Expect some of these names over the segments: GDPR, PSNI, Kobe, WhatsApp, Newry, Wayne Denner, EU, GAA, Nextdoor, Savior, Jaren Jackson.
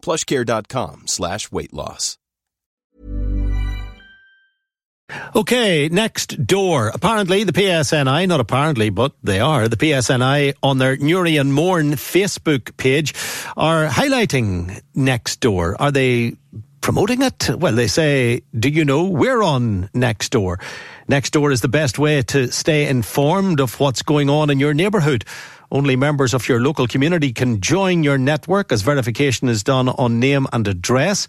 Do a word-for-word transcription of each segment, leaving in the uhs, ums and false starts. plushcare.com slash weight loss. Okay, Nextdoor. Apparently, the P S N I, not apparently, but they are, the P S N I on their Newry and Morn Facebook page are highlighting Nextdoor. Are they promoting it? Well, they say, do you know we're on Nextdoor? Nextdoor is the best way to stay informed of what's going on in your neighbourhood. Only members of your local community can join your network as verification is done on name and address.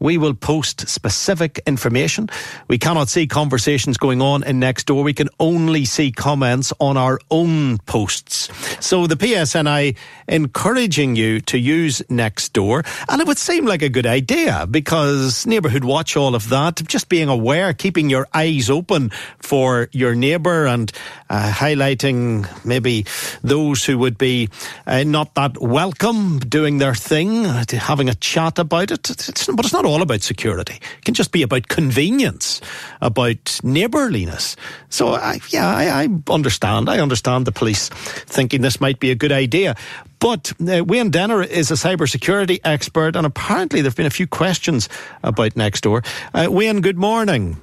We will post specific information. We cannot see conversations going on in Nextdoor. We can only see comments on our own posts. So the P S N I encouraging you to use Nextdoor. And it would seem like a good idea because Neighbourhood Watch, all of that, just being aware, keeping your eyes open for your neighbour and uh, highlighting maybe those who would be uh, not that welcome, doing their thing, having a chat about it. It's, but it's not all about security. It can just be about convenience, about neighbourliness. So, I, yeah, I, I understand. I understand the police thinking this might be a good idea. But uh, Wayne Denner is a cybersecurity expert, and apparently there have been a few questions about Nextdoor. Uh, Wayne, good morning.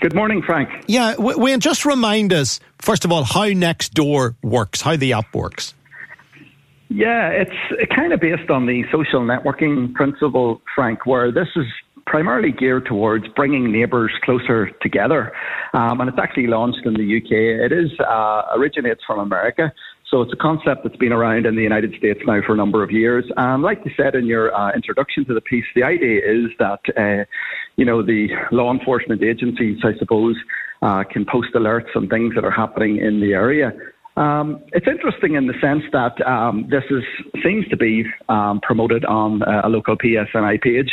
Good morning, Frank. Yeah, Wayne, just remind us, first of all, how Nextdoor works, how the app works. Yeah, it's kind of based on the social networking principle, Frank, where this is primarily geared towards bringing neighbours closer together. Um, and it's actually launched in the U K. It is uh, originates from America. So it's a concept that's been around in the United States now for a number of years. And like you said in your uh, introduction to the piece, the idea is that, uh, you know, the law enforcement agencies, I suppose, uh, can post alerts on things that are happening in the area. Um, it's interesting in the sense that um, this is seems to be um, promoted on a local P S N I page.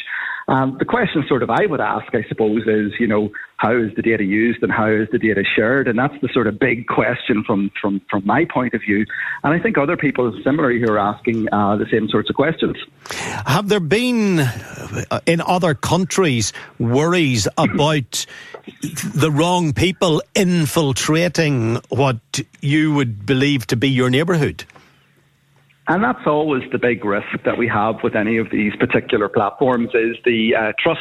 Um, the question sort of I would ask, I suppose, is, you know, how is the data used and how is the data shared? And that's the sort of big question from, from, from my point of view. And I think other people similarly who are asking uh, the same sorts of questions. Have there been, in other countries, worries about the wrong people infiltrating what you would believe to be your neighbourhood? And that's always the big risk that we have with any of these particular platforms is the uh, trust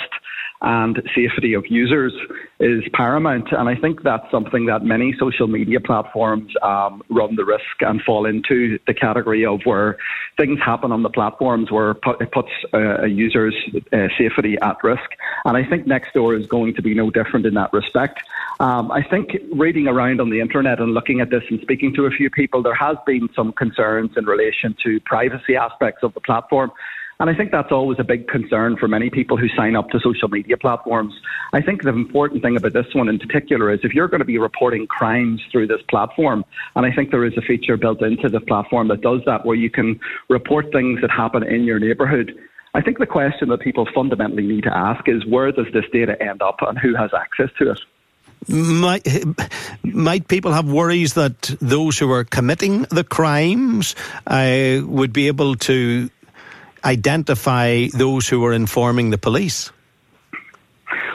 and safety of users is paramount. And I think that's something that many social media platforms um, run the risk and fall into the category of where things happen on the platforms where it puts a user's uh, safety at risk. And I think Nextdoor is going to be no different in that respect. Um, I think reading around on the internet and looking at this and speaking to a few people, there has been some concerns in relation to privacy aspects of the platform. And I think that's always a big concern for many people who sign up to social media platforms. I think the important thing about this one in particular is if you're going to be reporting crimes through this platform, and I think there is a feature built into the platform that does that, where you can report things that happen in your neighbourhood. I think the question that people fundamentally need to ask is where does this data end up and who has access to it? Might, might people have worries that those who are committing the crimes uh, would be able to identify those who are informing the police?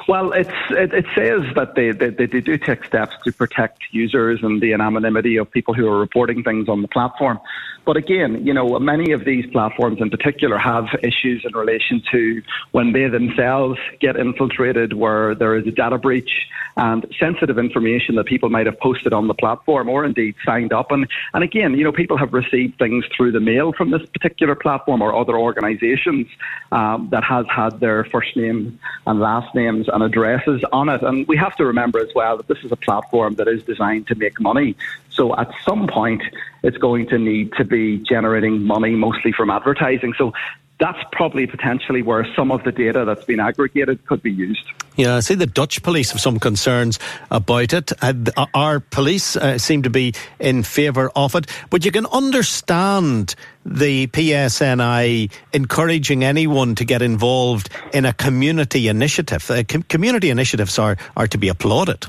Well, it's, it, it says that they, they, they do take steps to protect users and the anonymity of people who are reporting things on the platform. But again, you know, many of these platforms in particular have issues in relation to when they themselves get infiltrated, where there is a data breach and sensitive information that people might have posted on the platform or indeed signed up. And, and again, you know, people have received things through the mail from this particular platform or other organisations um, that has had their first name and last names and addresses on it. And we have to remember as well that this is a platform that is designed to make money. So at some point, it's going to need to be generating money mostly from advertising. So that's probably potentially where some of the data that's been aggregated could be used. Yeah, I see the Dutch police have some concerns about it. Our police uh, seem to be in favour of it. But you can understand the P S N I encouraging anyone to get involved in a community initiative. Uh, com- community initiatives are, are to be applauded.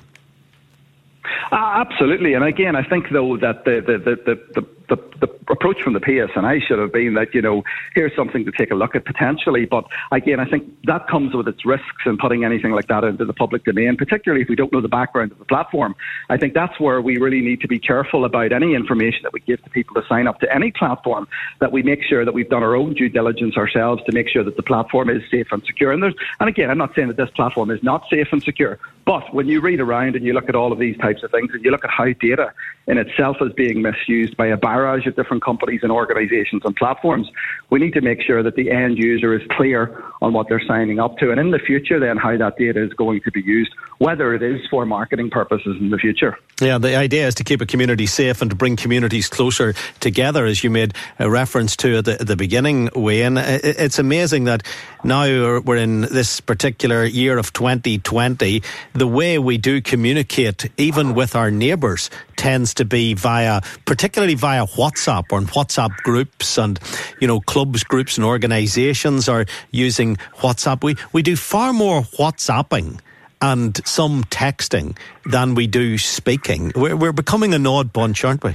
Uh, absolutely. And again, I think, though, that the the the, the, the, the approach from the P S N I should have been that, you know, here's something to take a look at potentially. But again, I think that comes with its risks in putting anything like that into the public domain, particularly if we don't know the background of the platform. I think that's where we really need to be careful about any information that we give to people to sign up to any platform, that we make sure that we've done our own due diligence ourselves to make sure that the platform is safe and secure. And, there's, and again, I'm not saying that this platform is not safe and secure, but when you read around and you look at all of these types of things and you look at how data in itself is being misused by a barrage of different companies and organizations and platforms, we need to make sure that the end user is clear on what they're signing up to, and in the future then how that data is going to be used, whether it is for marketing purposes in the future. Yeah, the idea is to keep a community safe and to bring communities closer together, as you made a reference to at the, at the beginning, Wayne. It's amazing that now we're in this particular year of twenty twenty, the way we do communicate, even with our neighbours, tends to be via, particularly via WhatsApp, or in WhatsApp groups, and, you know, clubs, groups and organisations are using WhatsApp. We we do far more WhatsApping and some texting than we do speaking. We're, we're becoming an odd bunch, aren't we?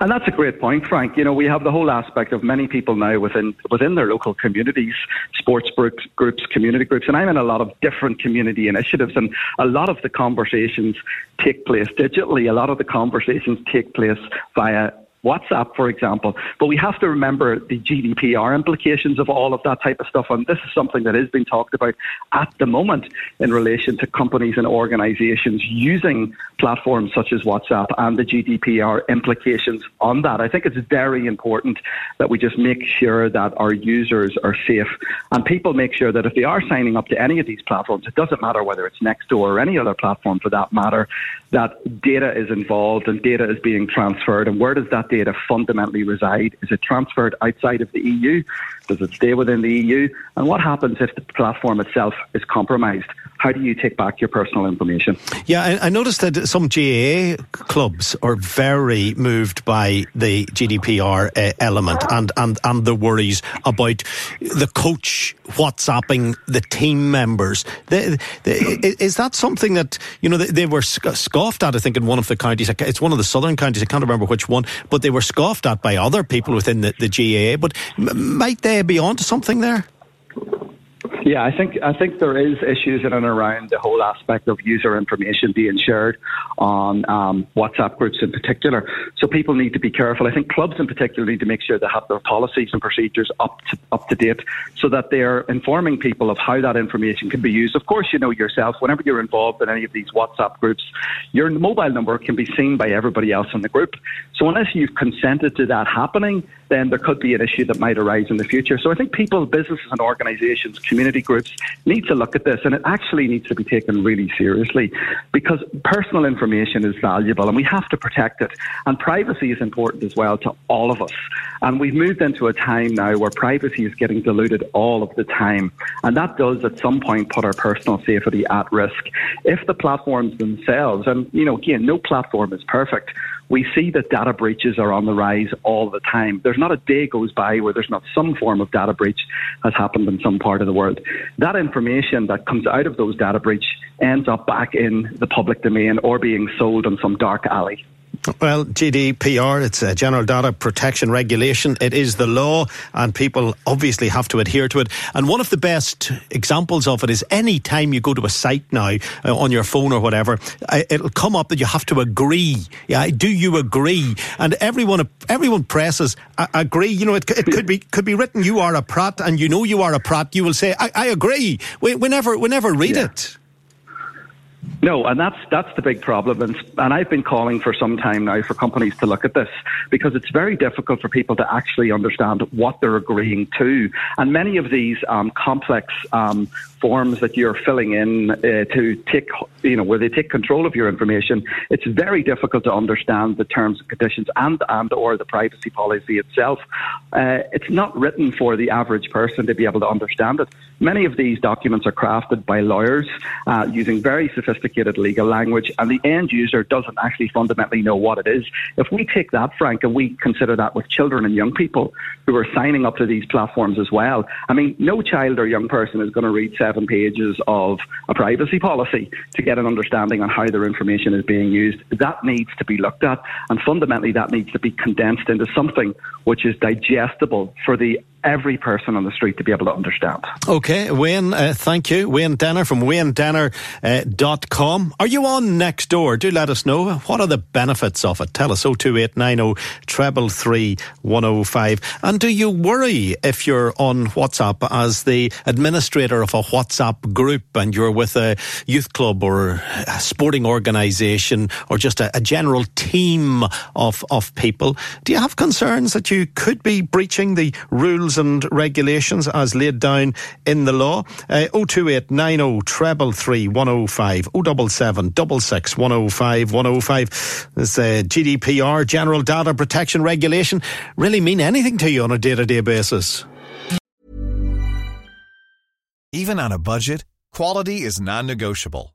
And that's a great point, Frank. You know, we have the whole aspect of many people now within within their local communities, sports groups, community groups, and I'm in a lot of different community initiatives, and a lot of the conversations take place digitally. A lot of the conversations take place via WhatsApp, for example. But we have to remember the G D P R implications of all of that type of stuff. And this is something that is being talked about at the moment in relation to companies and organizations using platforms such as WhatsApp and the G D P R implications on that. I think it's very important that we just make sure that our users are safe, and people make sure that if they are signing up to any of these platforms, it doesn't matter whether it's Nextdoor or any other platform for that matter, that data is involved and data is being transferred. And where does that data fundamentally reside? Is it transferred outside of the E U? Does it stay within the E U? And what happens if the platform itself is compromised? How do you take back your personal information? Yeah, I, I noticed that some G A A clubs are very moved by the G D P R uh, element and, and, and the worries about the coach WhatsApping the team members. They, they, is that something that, you know, they, they were scoffed at, I think, in one of the counties? It's one of the southern counties, I can't remember which one, but they were scoffed at by other people within the, the G A A. But m- might they be onto something there? Yeah, I think I think there is issues in and around the whole aspect of user information being shared on um, WhatsApp groups in particular. So people need to be careful. I think clubs in particular need to make sure they have their policies and procedures up to, up to date, so that they are informing people of how that information can be used. Of course, you know yourself, whenever you're involved in any of these WhatsApp groups, your mobile number can be seen by everybody else in the group. So unless you've consented to that happening, then there could be an issue that might arise in the future. So I think people, businesses and organisations, community groups need to look at this, and it actually needs to be taken really seriously, because personal information is valuable and we have to protect it. And privacy is important as well to all of us. And we've moved into a time now where privacy is getting diluted all of the time. And that does at some point put our personal safety at risk. If the platforms themselves, and, you know, again, no platform is perfect, we see that data breaches are on the rise all the time. There's not a day goes by where there's not some form of data breach has happened in some part of the world. That information that comes out of those data breach ends up back in the public domain or being sold in some dark alley. Well, G D P R, it's a General Data Protection Regulation. It is the law and people obviously have to adhere to it. And one of the best examples of it is any time you go to a site now uh, on your phone or whatever, it'll come up that you have to agree. Yeah, do you agree? And everyone everyone presses uh, agree. You know, it, it could be could be written, you are a prat, and you know you are a prat. You will say, I, I agree. We, we, never, we never read yeah. it. No, and that's that's the big problem. And, and I've been calling for some time now for companies to look at this, because it's very difficult for people to actually understand what they're agreeing to. And many of these um, complex um, forms that you're filling in uh, to take, you know, where they take control of your information, it's very difficult to understand the terms and conditions and, and or the privacy policy itself. Uh, it's not written for the average person to be able to understand it. Many of these documents are crafted by lawyers uh, using very sophisticated sophisticated legal language, and the end user doesn't actually fundamentally know what it is. If we take that, Frank, and we consider that with children and young people who are signing up to these platforms as well, I mean, no child or young person is going to read seven pages of a privacy policy to get an understanding on how their information is being used. That needs to be looked at, and fundamentally that needs to be condensed into something which is digestible for the every person on the street to be able to understand. Okay, Wayne, uh, thank you. Wayne Denner from wayne denner dot com. Uh, Are you on Nextdoor? Do let us know. What are the benefits of it? Tell us, oh two eight nine oh, three three three, one oh five. And do you worry if you're on WhatsApp as the administrator of a WhatsApp group and you're with a youth club or a sporting organisation or just a, a general team of, of people? Do you have concerns that you could be breaching the rules and regulations as laid down in the law? Uh, oh two eight nine oh, three three three, one oh five, oh seven seven, six six, one oh five, one oh five. This uh, G D P R, General Data Protection Regulation, really mean anything to you on a day-to-day basis? Even on a budget, quality is non-negotiable.